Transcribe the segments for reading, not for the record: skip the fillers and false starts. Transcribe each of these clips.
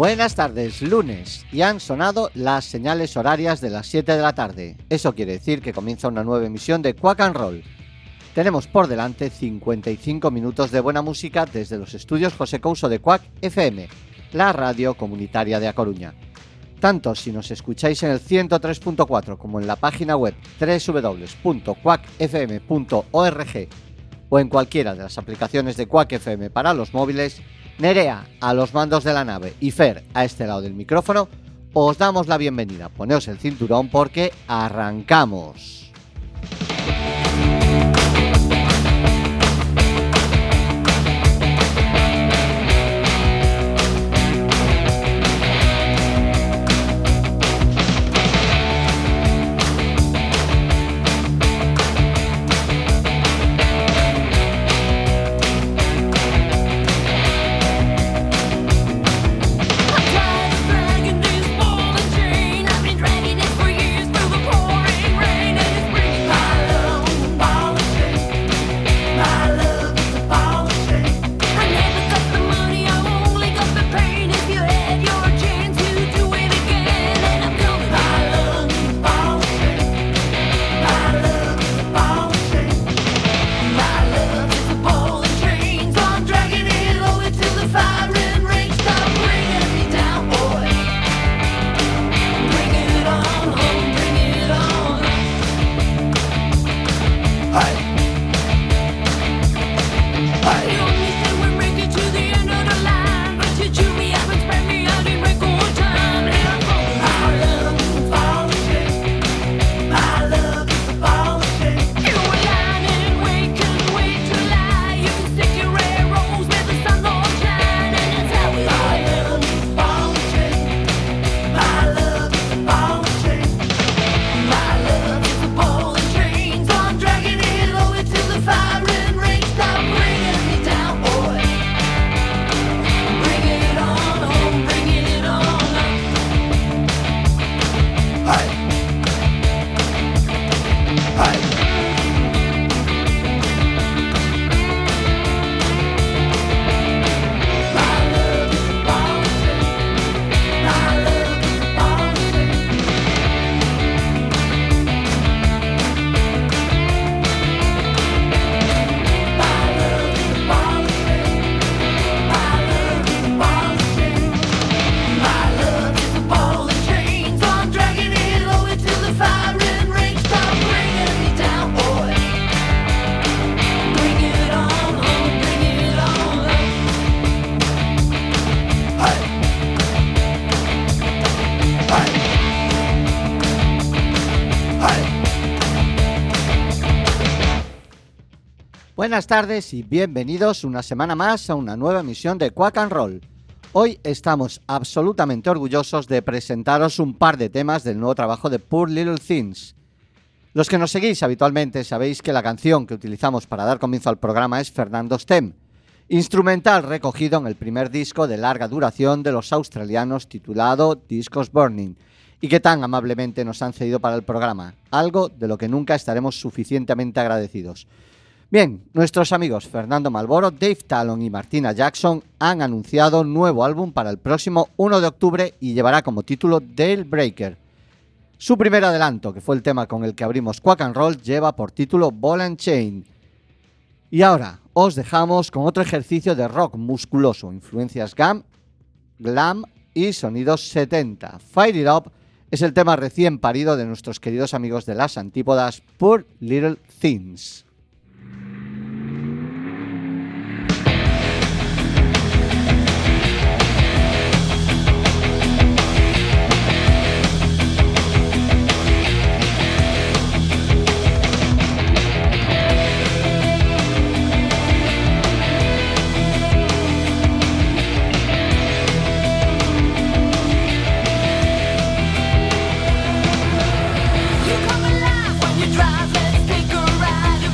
Buenas tardes, lunes, y han sonado las señales horarias de las 7 de la tarde. Eso quiere decir que comienza una nueva emisión de Cuac'n'Roll. Tenemos por delante 55 minutos de buena música desde los estudios José Couso de Cuac FM, la radio comunitaria de A Coruña. Tanto si nos escucháis en el 103.4 como en la página web www.cuacfm.org o en cualquiera de las aplicaciones de Cuac FM para los móviles, Nerea, a los mandos de la nave, y Fer, a este lado del micrófono, os damos la bienvenida. Poneos el cinturón porque arrancamos. Buenas tardes y bienvenidos una semana más a una nueva emisión de Cuac'n'Roll. Hoy estamos absolutamente orgullosos de presentaros un par de temas del nuevo trabajo de Poor Little Things. Los que nos seguís habitualmente sabéis que la canción que utilizamos para dar comienzo al programa es Fernando Stem, instrumental recogido en el primer disco de larga duración de los australianos titulado Discos Burning, y que tan amablemente nos han cedido para el programa, algo de lo que nunca estaremos suficientemente agradecidos. Bien, nuestros amigos Fernando Malboro, Dave Talon y Martina Jackson han anunciado un nuevo álbum para el próximo 1 de octubre y llevará como título Deal Breaker. Su primer adelanto, que fue el tema con el que abrimos Cuac'n'Roll, lleva por título Ball and Chain. Y ahora os dejamos con otro ejercicio de rock musculoso, influencias glam y sonidos 70. Fire It Up es el tema recién parido de nuestros queridos amigos de las antípodas Poor Little Things. You come alive when you drive, let's take a ride.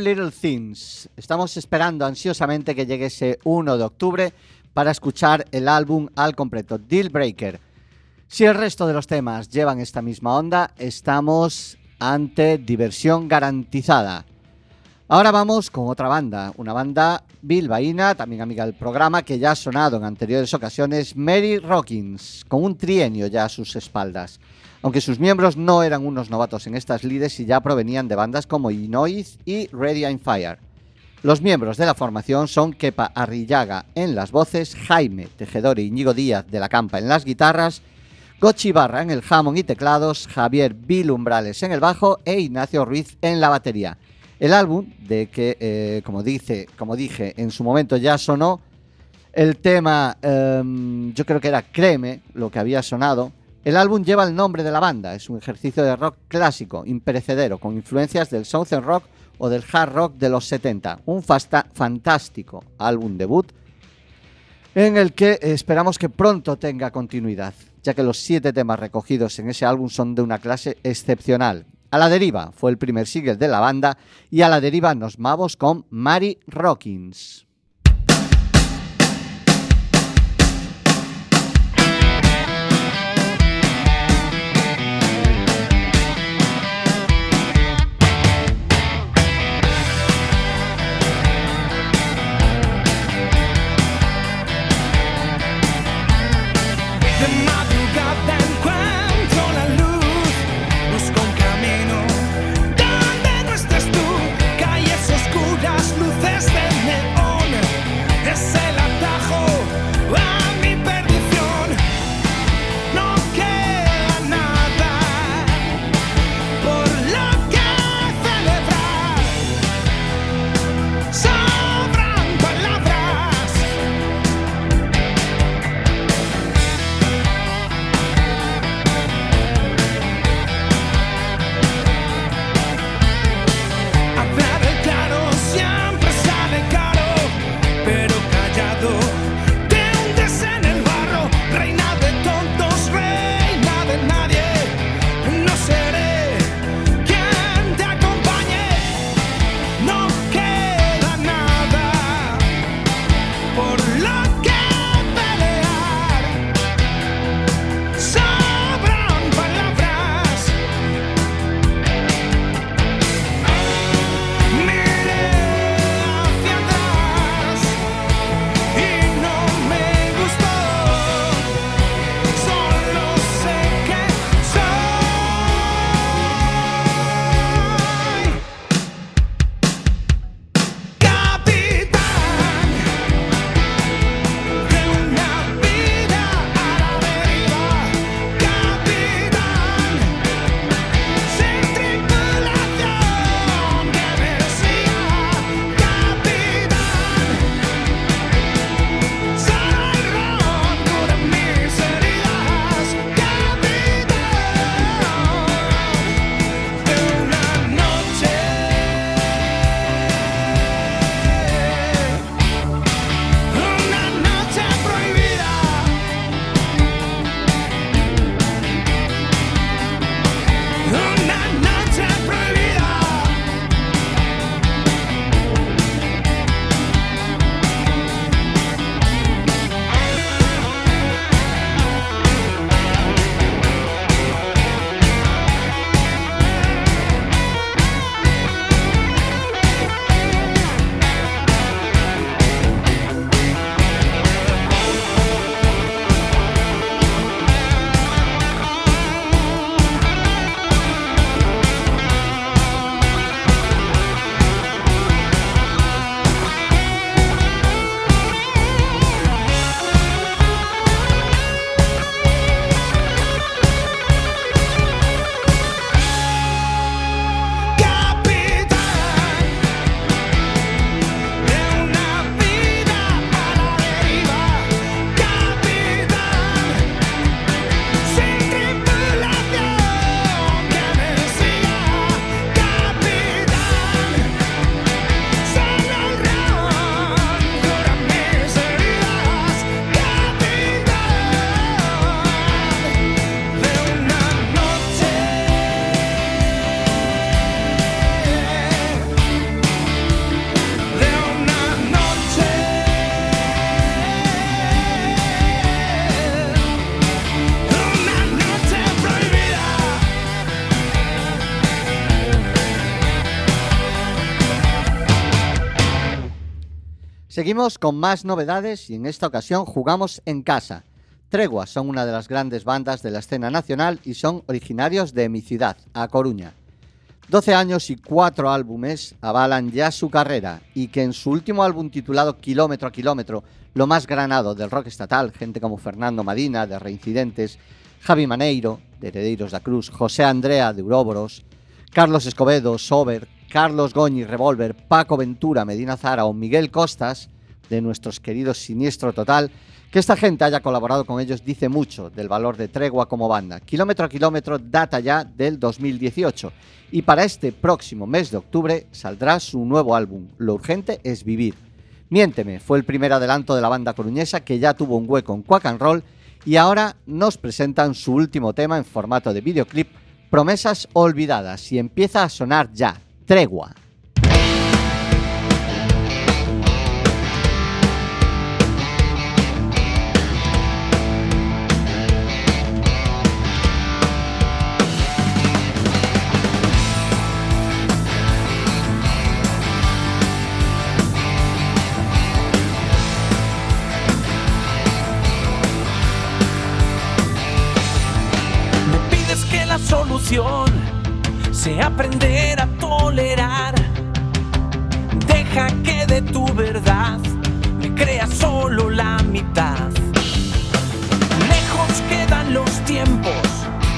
Little Things. Estamos esperando ansiosamente que llegue ese 1 de octubre para escuchar el álbum al completo, Deal Breaker. Si el resto de los temas llevan esta misma onda, estamos ante diversión garantizada. Ahora vamos con otra banda, una banda bilbaína, también amiga del programa, que ya ha sonado en anteriores ocasiones, Mari Rockins, con un trienio ya a sus espaldas. Aunque sus miembros no eran unos novatos en estas lides y ya provenían de bandas como Inoiz y Ready and Fire. Los miembros de la formación son Kepa Arrillaga en las voces, Jaime Tejedor y Íñigo Díaz de la Campa en las guitarras, Gochi Barra en el Hammond y teclados, Javier Bilumbrales en el bajo e Ignacio Ruiz en la batería. El álbum, de que, como dije, en su momento ya sonó el tema, yo creo que era Créeme, lo que había sonado. El álbum lleva el nombre de la banda, es un ejercicio de rock clásico, imperecedero, con influencias del Southern Rock o del Hard Rock de los 70. Un fantástico álbum debut en el que esperamos que pronto tenga continuidad, ya que los 7 temas recogidos en ese álbum son de una clase excepcional. A la deriva fue el primer single de la banda y a la deriva nos vamos con Mari Rockins. Seguimos con más novedades y en esta ocasión jugamos en casa. Tregua son una de las grandes bandas de la escena nacional y son originarios de mi ciudad, A Coruña. 12 años y 4 álbumes avalan ya su carrera y que en su último álbum titulado Kilómetro a Kilómetro, lo más granado del rock estatal, gente como Fernando Madina de Reincidentes, Javi Maneiro de Herediros da Cruz, José Andrea de Uroboros, Carlos Escobedo, Sober, Carlos Goñi, Revolver, Paco Ventura, Medina Zara o Miguel Costas, de nuestros queridos Siniestro Total, que esta gente haya colaborado con ellos dice mucho del valor de Tregua como banda. Kilómetro a Kilómetro data ya del 2018 y para este próximo mes de octubre saldrá su nuevo álbum, Lo urgente es vivir. Miénteme fue el primer adelanto de la banda coruñesa que ya tuvo un hueco en Cuac'n'Roll y ahora nos presentan su último tema en formato de videoclip, Promesas olvidadas, y empieza a sonar ya. Tregua. Me pides que la solución sea aprender a tolerar. Deja que de tu verdad me creas solo la mitad. Lejos quedan los tiempos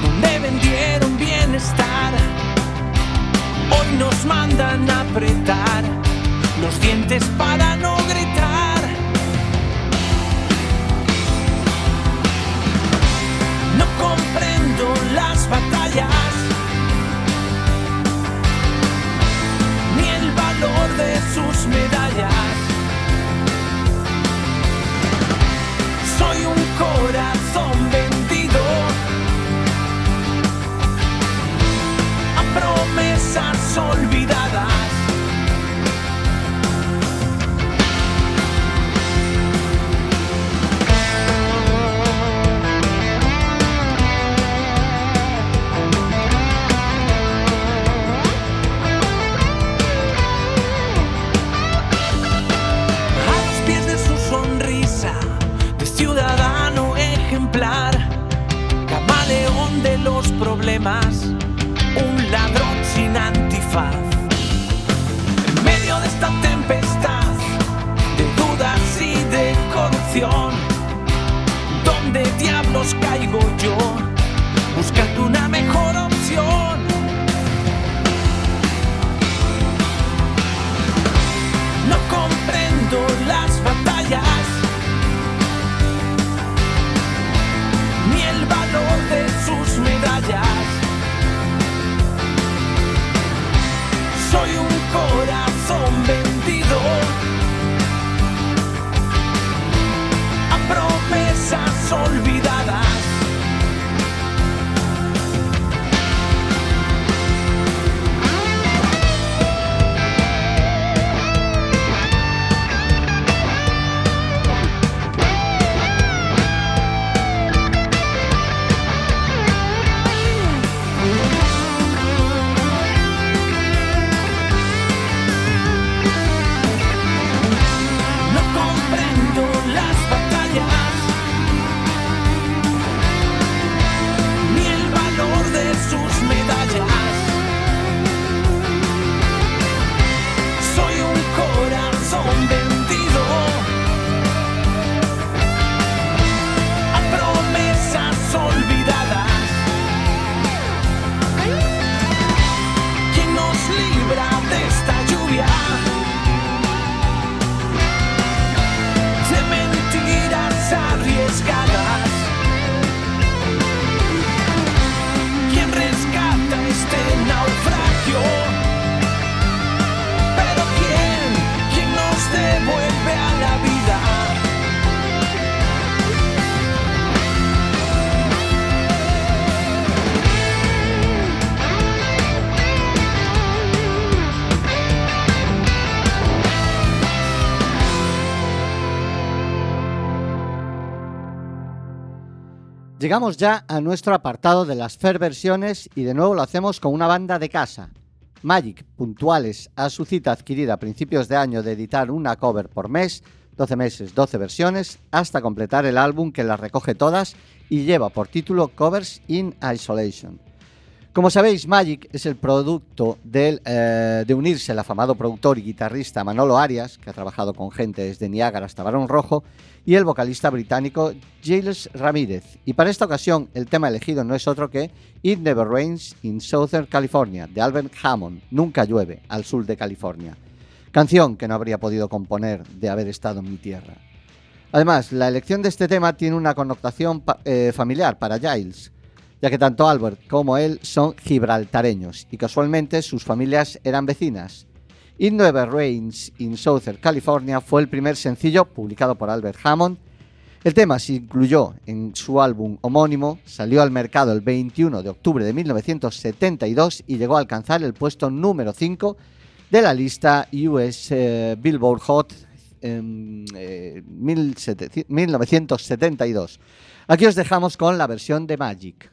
donde vendieron bienestar. Hoy nos mandan a apretar los dientes para no gritar. No comprendo las batallas de sus medallas. Soy un corazón vendido a promesas olvidadas. De los problemas, un ladrón sin antifaz. En medio de esta tempestad de dudas y de corrupción, ¿dónde diablos caigo yo? Búscate una mejor opción. No comprendo las batallas de sus medallas. Soy un corazón vendido a promesas olvidadas. Llegamos ya a nuestro apartado de las fair versiones y de nuevo lo hacemos con una banda de casa. Magic, puntuales a su cita adquirida a principios de año de editar una cover por mes, 12 meses, 12 versiones, hasta completar el álbum que las recoge todas y lleva por título Covers in Isolation. Como sabéis, Magic es el producto de unirse al afamado productor y guitarrista Manolo Arias, que ha trabajado con gente desde Niágara hasta Barón Rojo, y el vocalista británico Giles Ramírez. Y para esta ocasión, el tema elegido no es otro que It Never Rains in Southern California, de Albert Hammond, Nunca llueve al sur de California. Canción que no habría podido componer de haber estado en mi tierra. Además, la elección de este tema tiene una connotación familiar para Giles, ya que tanto Albert como él son gibraltareños y casualmente sus familias eran vecinas. It Never Rains in Southern California fue el primer sencillo publicado por Albert Hammond. El tema se incluyó en su álbum homónimo, salió al mercado el 21 de octubre de 1972 y llegó a alcanzar el puesto número 5 de la lista US Billboard Hot 1972. Aquí os dejamos con la versión de Magic.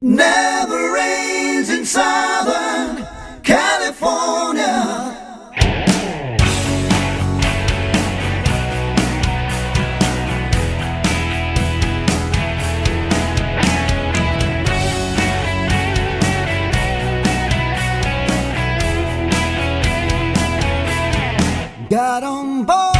Never rains in Southern California. Got on board.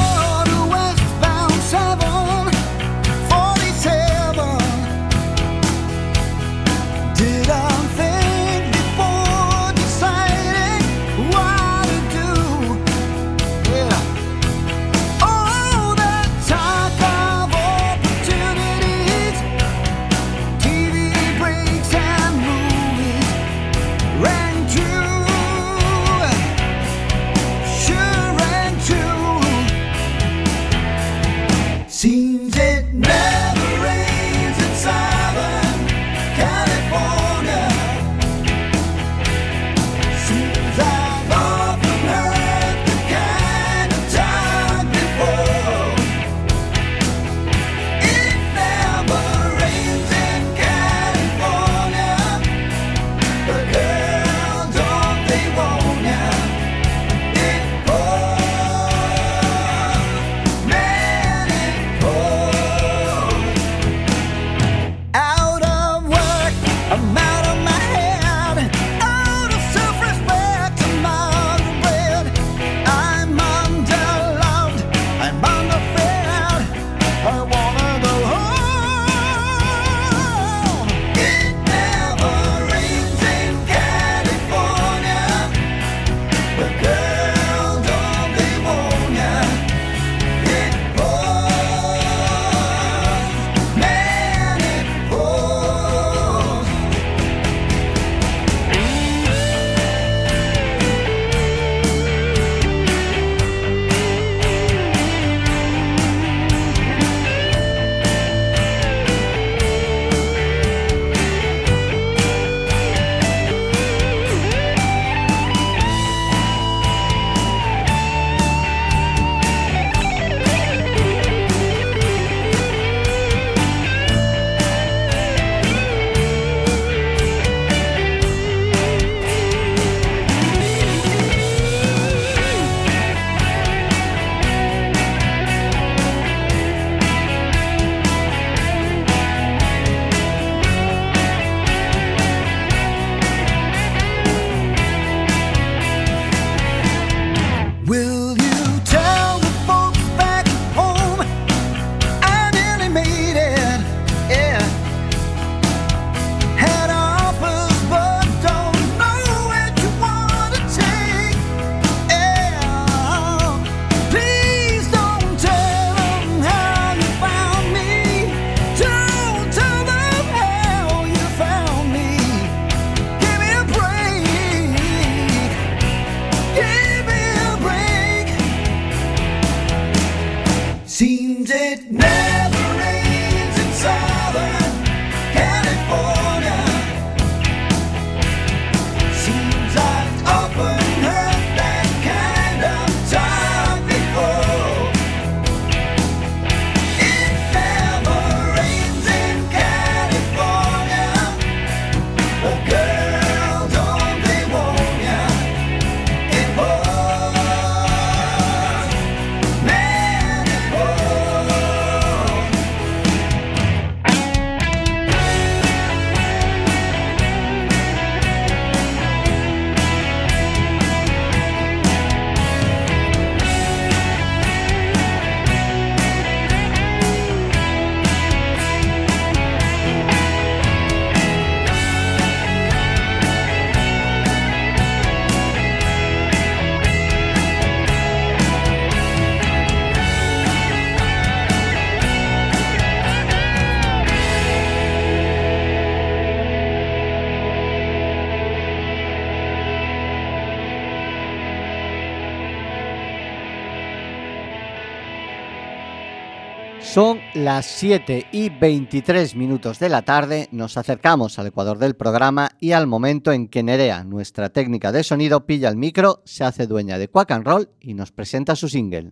Son las 7:23 de la tarde, nos acercamos al ecuador del programa y al momento en que Nerea, nuestra técnica de sonido, pilla el micro, se hace dueña de Cuac'n'Roll y nos presenta su single.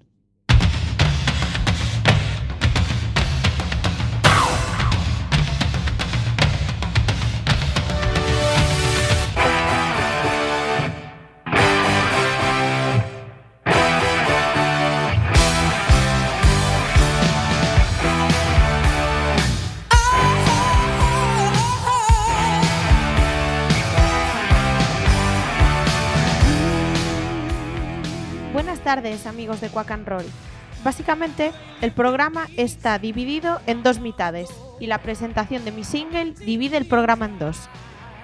Buenas tardes, amigos de Cuac'n'Roll. Básicamente, el programa está dividido en dos mitades y la presentación de mi single divide el programa en dos.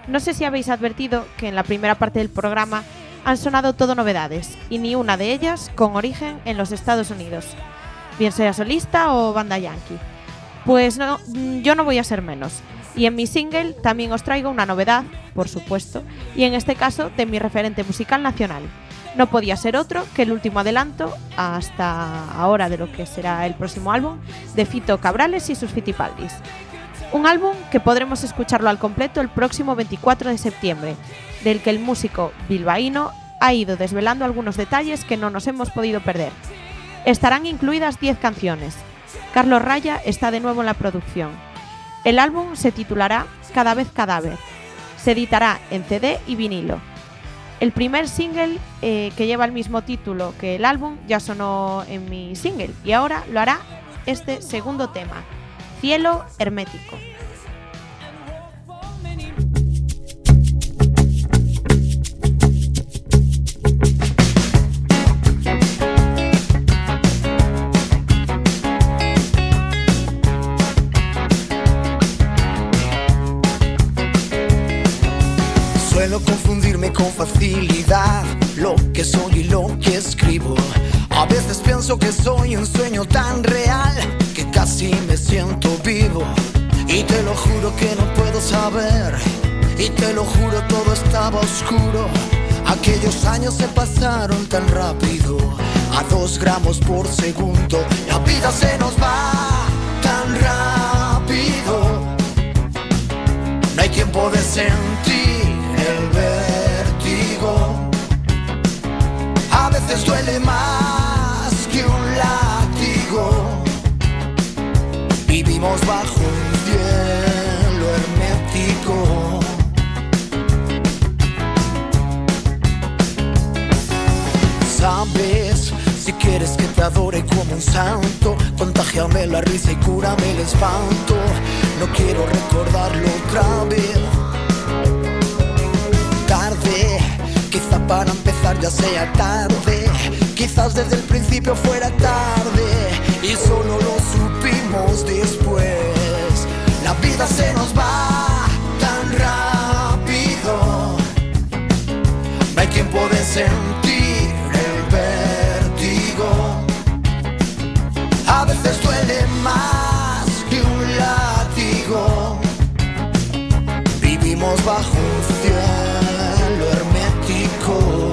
No sé si habéis advertido que en la primera parte del programa han sonado todo novedades y ni una de ellas con origen en los Estados Unidos, bien sea solista o banda yankee. Pues no, yo no voy a ser menos. Y en mi single también os traigo una novedad, por supuesto, y en este caso de mi referente musical nacional. No podía ser otro que el último adelanto hasta ahora de lo que será el próximo álbum de Fito Cabrales y sus Fitipaldis. Un álbum que podremos escucharlo al completo el próximo 24 de septiembre, del que el músico bilbaíno ha ido desvelando algunos detalles que no nos hemos podido perder. Estarán incluidas 10 canciones. Carlos Raya está de nuevo en la producción. El álbum se titulará Cada vez Cadáver. Se editará en CD y vinilo. El primer single que lleva el mismo título que el álbum ya sonó en mi single y ahora lo hará este segundo tema, Cielo Hermético. Suelo confundirme con facilidad lo que soy y lo que escribo. A veces pienso que soy un sueño tan real que casi me siento vivo. Y te lo juro que no puedo saber, y te lo juro todo estaba oscuro. Aquellos años se pasaron tan rápido, a 2 gramos por segundo. La vida se nos va tan rápido, no hay tiempo de sentir el vértigo. A veces duele más que un látigo. Vivimos bajo un cielo hermético. Sabes, si quieres que te adore como un santo, contágiame la risa y cúrame el espanto. No quiero recordarlo otra vez. Tarde, quizá para empezar ya sea tarde, quizás desde el principio fuera tarde y solo lo supimos después. La vida se nos va tan rápido, no hay tiempo de sentir el vértigo. A veces duele más que un látigo. Vivimos bajo un cielo hermético.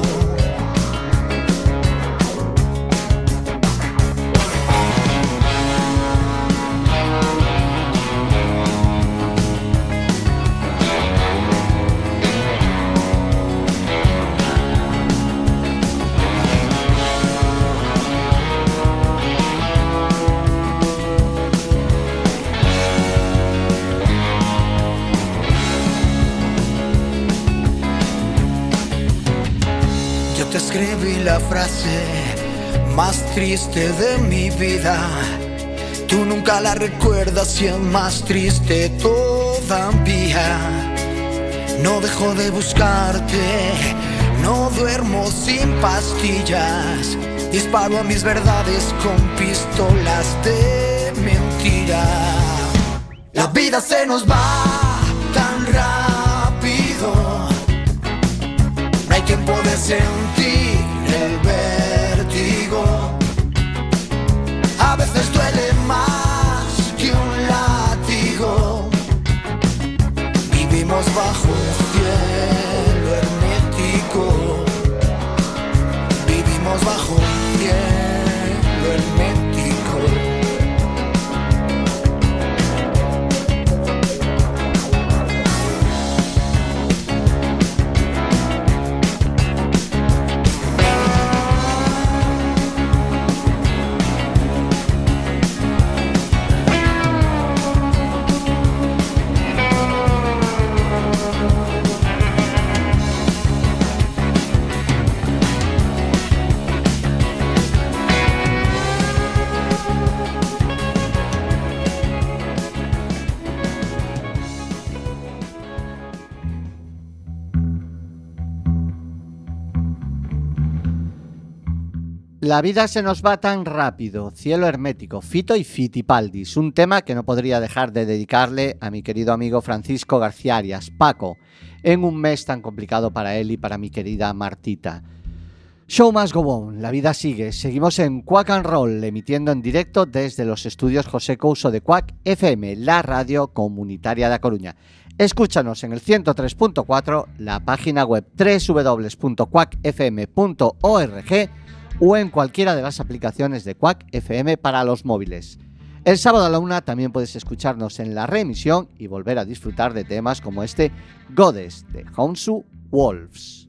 Escribí la frase más triste de mi vida, tú nunca la recuerdas y es más triste todavía. No dejo de buscarte, no duermo sin pastillas, disparo a mis verdades con pistolas de mentira. La vida se nos va tan rápido, no hay tiempo de sentir el vértigo. A veces duele más que un látigo. Vivimos bajo un cielo hermético. Vivimos bajo un cielo hermético. La vida se nos va tan rápido, Cielo Hermético, Fito y Fitipaldis, un tema que no podría dejar de dedicarle a mi querido amigo Francisco García Arias, Paco, en un mes tan complicado para él y para mi querida Martita. Show must go on, la vida sigue, seguimos en Cuac'n'Roll, emitiendo en directo desde los estudios José Couso de Cuac FM, la radio comunitaria de A Coruña. Escúchanos en el 103.4, la página web www.cuacfm.org o en cualquiera de las aplicaciones de Cuac FM para los móviles. El sábado a la 1 también puedes escucharnos en la reemisión y volver a disfrutar de temas como este Goddess de Hounsou Wolves.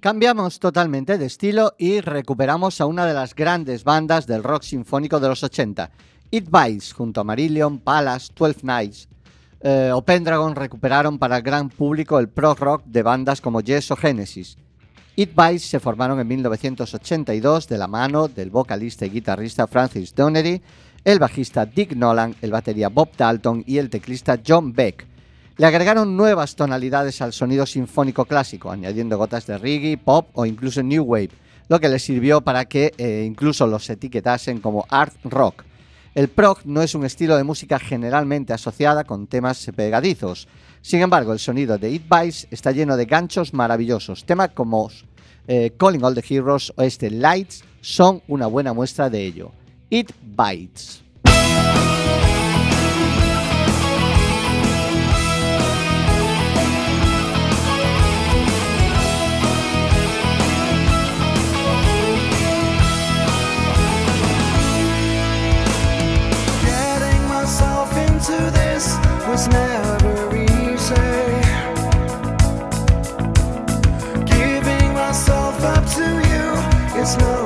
Cambiamos totalmente de estilo y recuperamos a una de las grandes bandas del rock sinfónico de los 80, It Bites, junto a Marillion, Palace, 12 Nights o Pendragon recuperaron para el gran público el prog rock de bandas como Yes o Genesis. It Bites se formaron en 1982 de la mano del vocalista y guitarrista Francis Donery, el bajista Dick Nolan, el batería Bob Dalton y el teclista John Beck. Le agregaron nuevas tonalidades al sonido sinfónico clásico, añadiendo gotas de reggae, pop o incluso new wave, lo que les sirvió para que incluso los etiquetasen como art rock. El prog no es un estilo de música generalmente asociada con temas pegadizos. Sin embargo, el sonido de It Bites está lleno de ganchos maravillosos. Temas como Calling All the Heroes o este Lights son una buena muestra de ello. It Bites. Getting myself into this was never easy. Giving myself up to you is no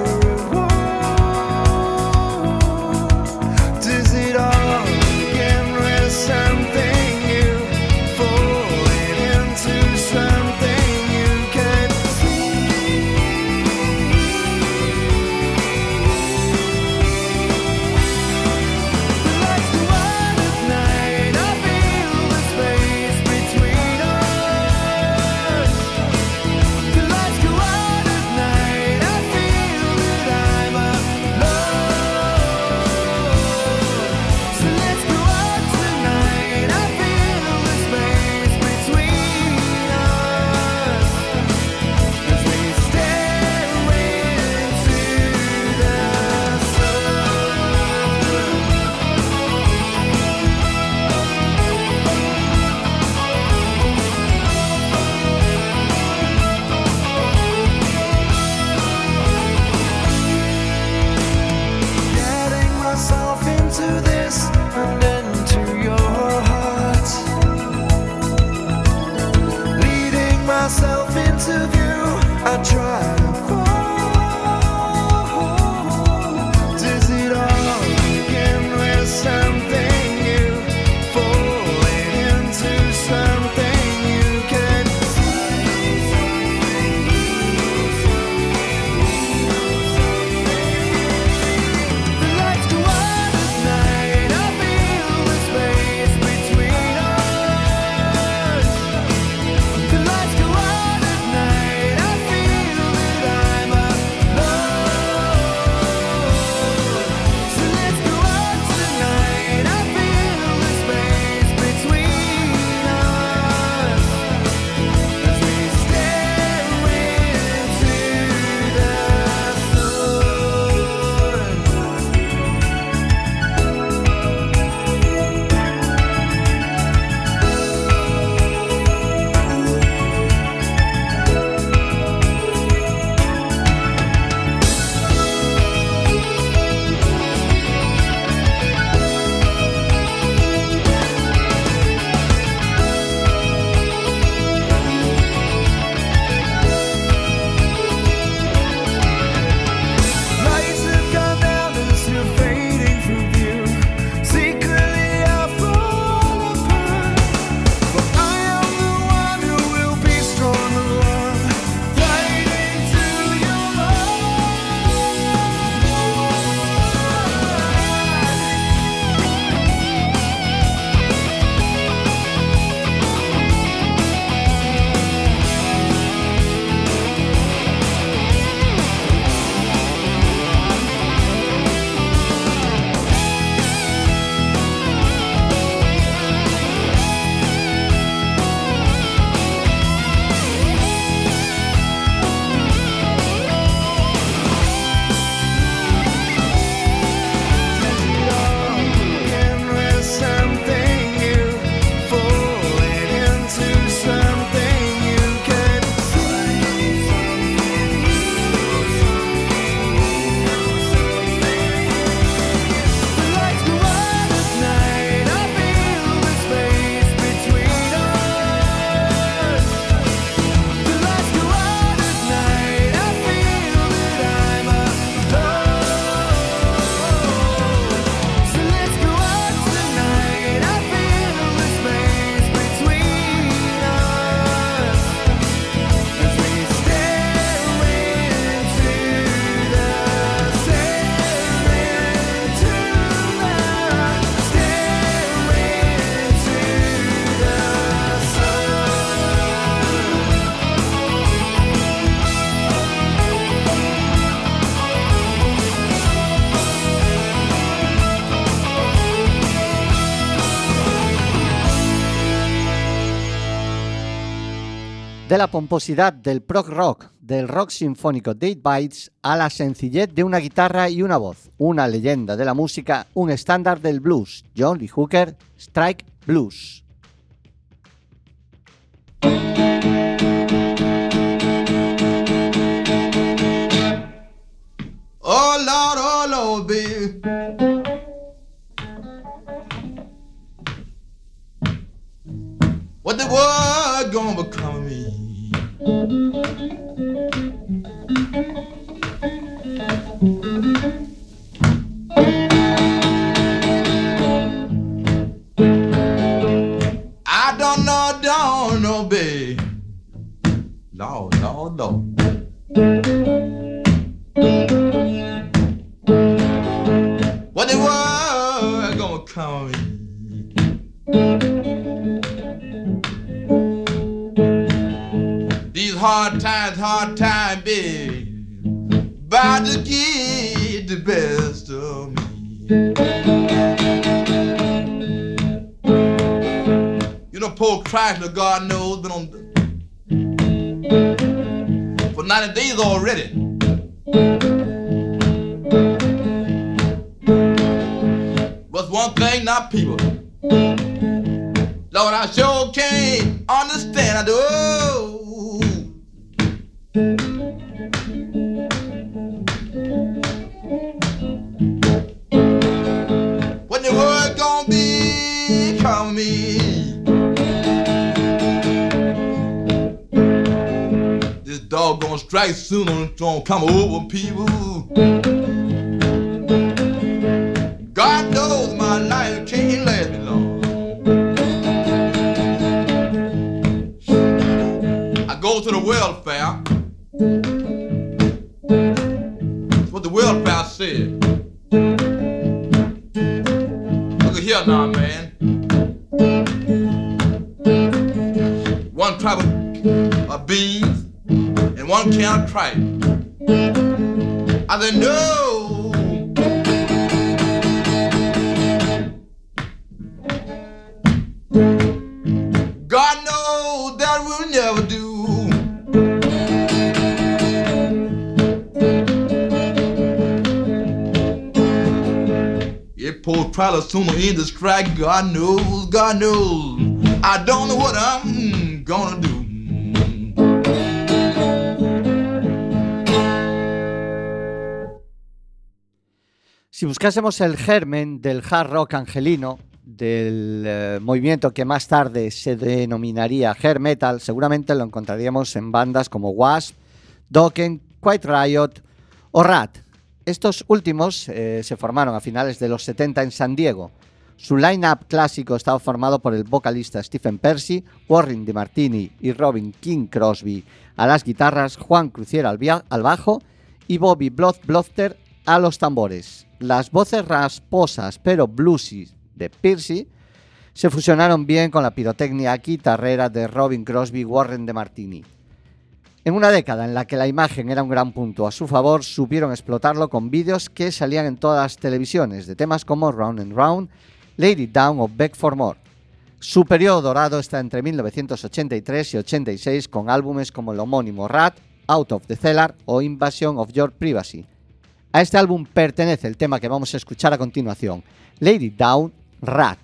De la pomposidad del prog rock, del rock sinfónico de It Bites, a la sencillez de una guitarra y una voz, una leyenda de la música, un estándar del blues, John Lee Hooker, Strike Blues. Oh Lord, baby. What the world gonna become of me? I don't know, baby. Lord, Lord, Lord. What the world gonna come in? These hard times, baby, about to get the best of me. You know, poor Chrysler, God knows, been on for 90 days already. One thing, not people. Lord, I sure can't understand. I do. What the world gonna be? Call me. This dog gonna strike soon. It's gonna come over, people. God knows my life can't last me long. I go to the welfare. That's what the welfare said. Look at here now, man. One crop of beans and one can of tripe. I said, no. God knows that we'll never do. If poor trial assume in the strike, God knows, God knows. I don't know what I'm gonna do. Si buscásemos el germen del hard rock angelino, del movimiento que más tarde se denominaría hair metal, seguramente lo encontraríamos en bandas como Wasp, Dokken, Quiet Riot o Rat. Estos últimos se formaron a finales de los 70 en San Diego. Su line-up clásico estaba formado por el vocalista Stephen Percy, Warren DeMartini y Robin King Crosby a las guitarras, Juan Cruciera al bajo y Bobby Bloodblofter a los tambores. Las voces rasposas pero bluesy de Percy se fusionaron bien con la pirotecnia guitarrera de Robin Crosby y Warren DeMartini. En una década en la que la imagen era un gran punto a su favor, supieron explotarlo con vídeos que salían en todas las televisiones de temas como Round and Round, Lay It Down o Back for More. Su periodo dorado está entre 1983 y 86 con álbumes como el homónimo Rat, Out of the Cellar o Invasion of Your Privacy. A este álbum pertenece el tema que vamos a escuchar a continuación, Lay It Down, Rat.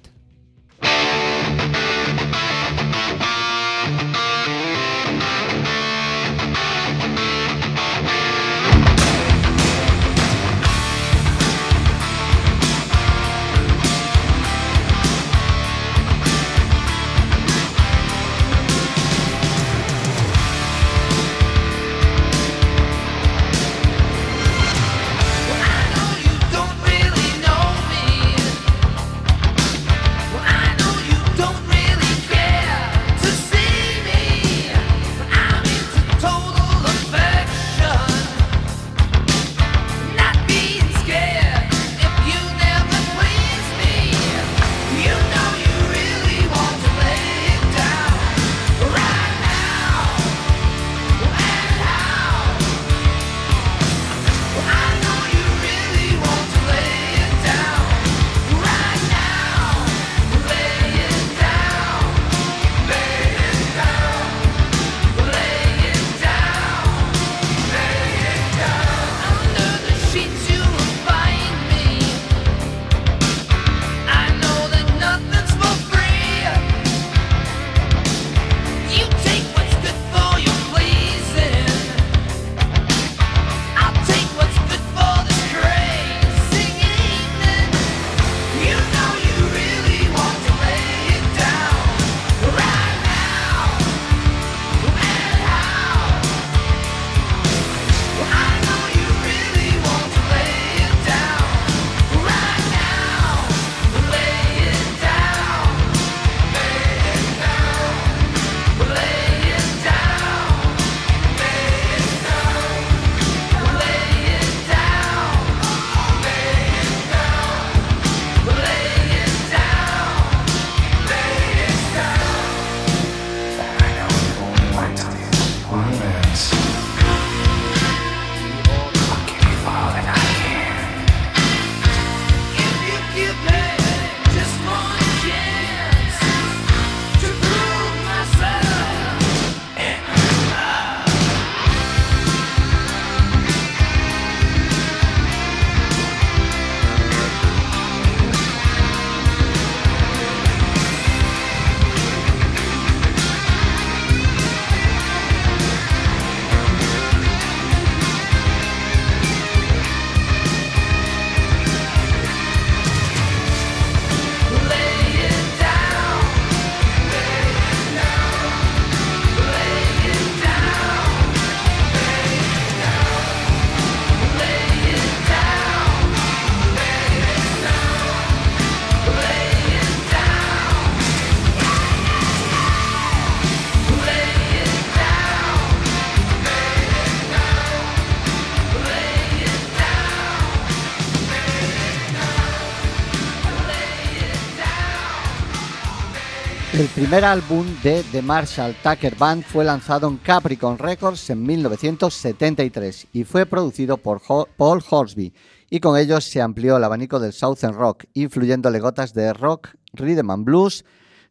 El primer álbum de The Marshall Tucker Band fue lanzado en Capricorn Records en 1973 y fue producido por Paul Horsby, y con ello se amplió el abanico del Southern Rock, influyéndole gotas de rock, rhythm and blues,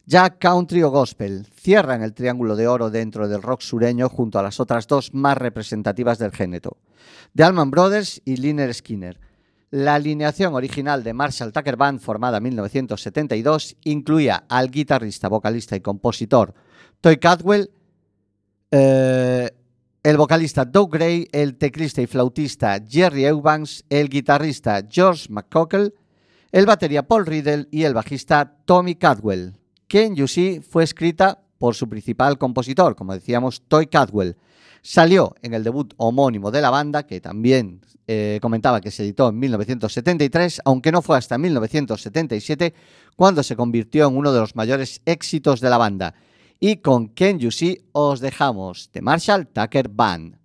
jazz, country o gospel. Cierran el triángulo de oro dentro del rock sureño junto a las otras dos más representativas del género, The Allman Brothers y Lynyrd Skynyrd. La alineación original de Marshall Tucker Band, formada en 1972, incluía al guitarrista, vocalista y compositor Toy Caldwell, el vocalista Doug Gray, el teclista y flautista Jerry Eubanks, el guitarrista George McCockle, el batería Paul Riddle y el bajista Tommy Caldwell. Can You See fue escrita por su principal compositor, como decíamos, Toy Caldwell. Salió en el debut homónimo de la banda, que también comentaba que se editó en 1973, aunque no fue hasta 1977 cuando se convirtió en uno de los mayores éxitos de la banda. Y con Can You See os dejamos, The Marshall Tucker Band.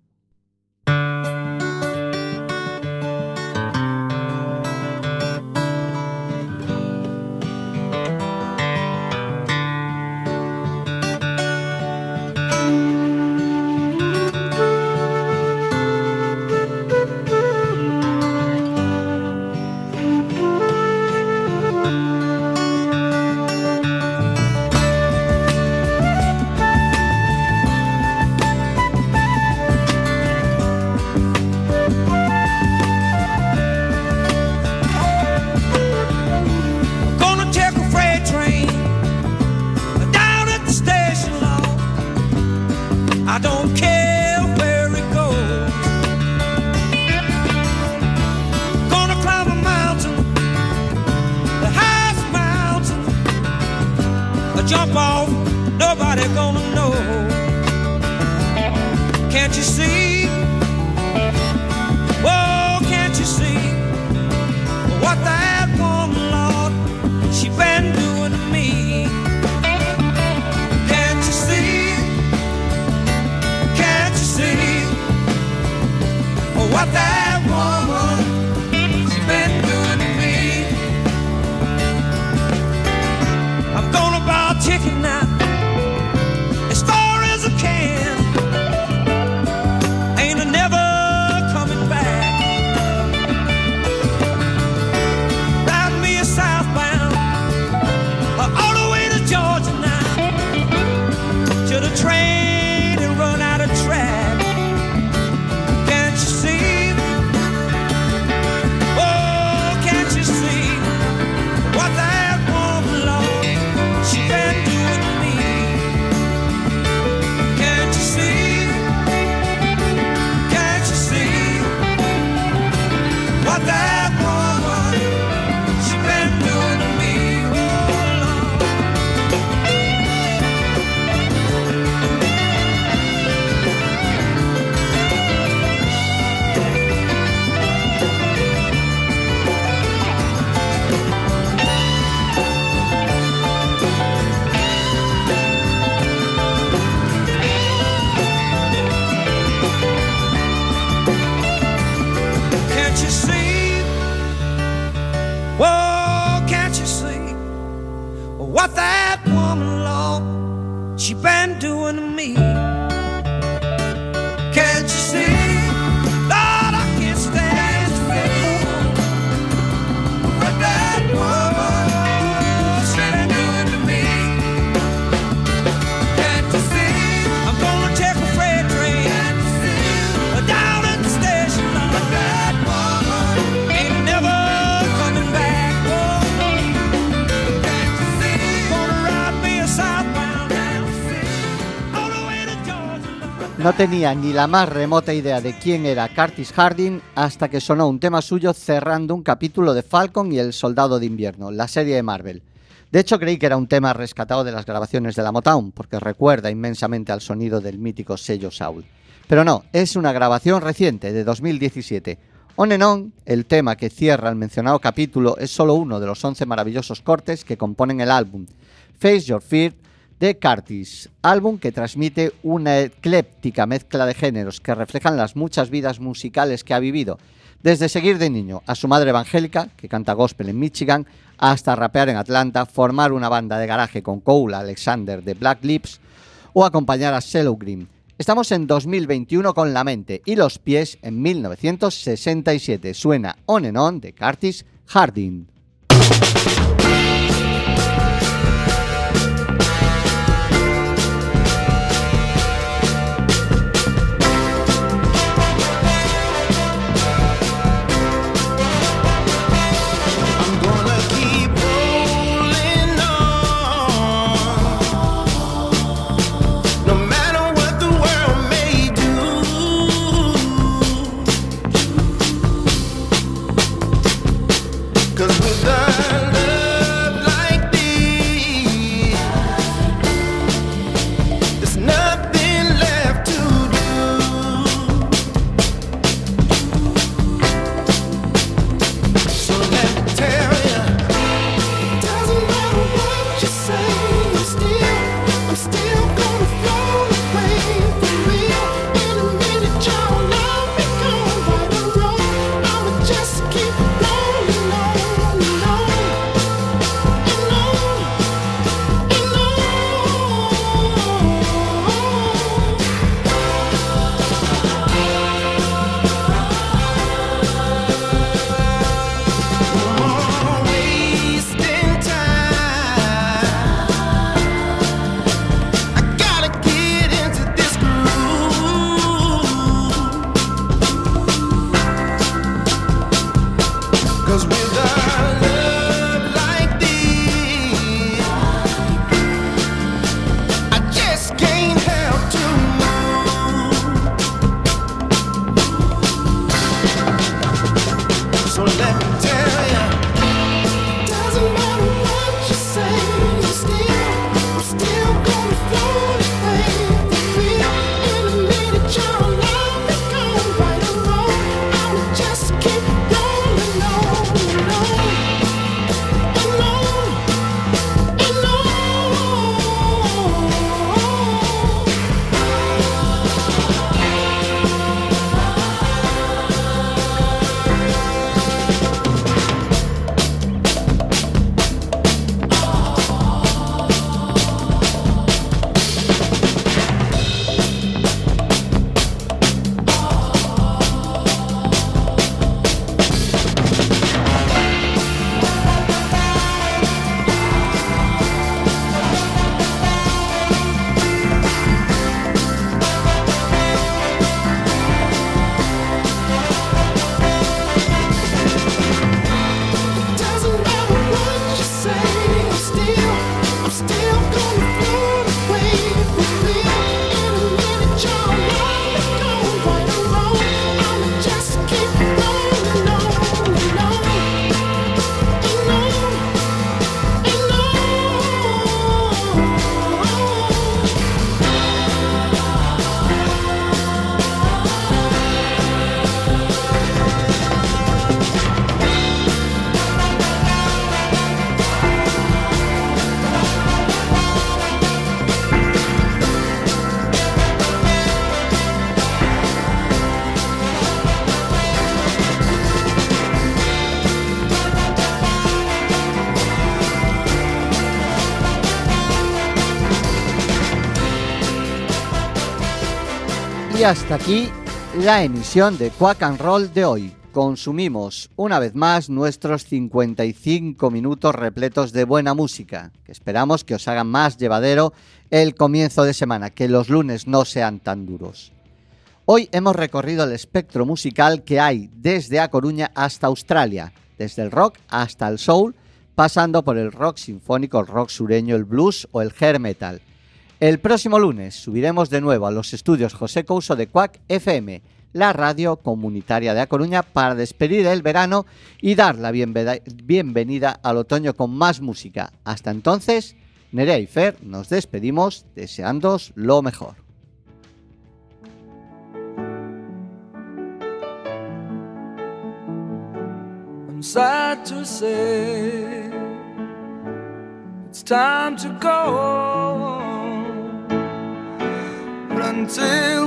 No tenía ni la más remota idea de quién era Curtis Harding hasta que sonó un tema suyo cerrando un capítulo de Falcon y el Soldado de Invierno, la serie de Marvel. De hecho, creí que era un tema rescatado de las grabaciones de la Motown, porque recuerda inmensamente al sonido del mítico sello Soul. Pero no, es una grabación reciente, de 2017. On and On, el tema que cierra el mencionado capítulo, es solo uno de los 11 maravillosos cortes que componen el álbum Face Your Fear de Curtis, álbum que transmite una ecléctica mezcla de géneros que reflejan las muchas vidas musicales que ha vivido, desde seguir de niño a su madre evangélica, que canta gospel en Michigan, hasta rapear en Atlanta, formar una banda de garaje con Cole Alexander de Black Lips o acompañar a Cello Green. Estamos en 2021 con la mente y los pies en 1967. Suena On and On de Curtis Harding. Y hasta aquí la emisión de Cuac'n'Roll de hoy. Consumimos una vez más nuestros 55 minutos repletos de buena música, que esperamos que os hagan más llevadero el comienzo de semana, que los lunes no sean tan duros. Hoy hemos recorrido el espectro musical que hay desde A Coruña hasta Australia, desde el rock hasta el soul, pasando por el rock sinfónico, el rock sureño, el blues o el hair metal. El próximo lunes subiremos de nuevo a los estudios José Couso de Cuac FM, la radio comunitaria de A Coruña, para despedir el verano y dar la bienvenida al otoño con más música. Hasta entonces, Nerea y Fer, nos despedimos deseándoos lo mejor. I'm sad to say, it's time to go. Until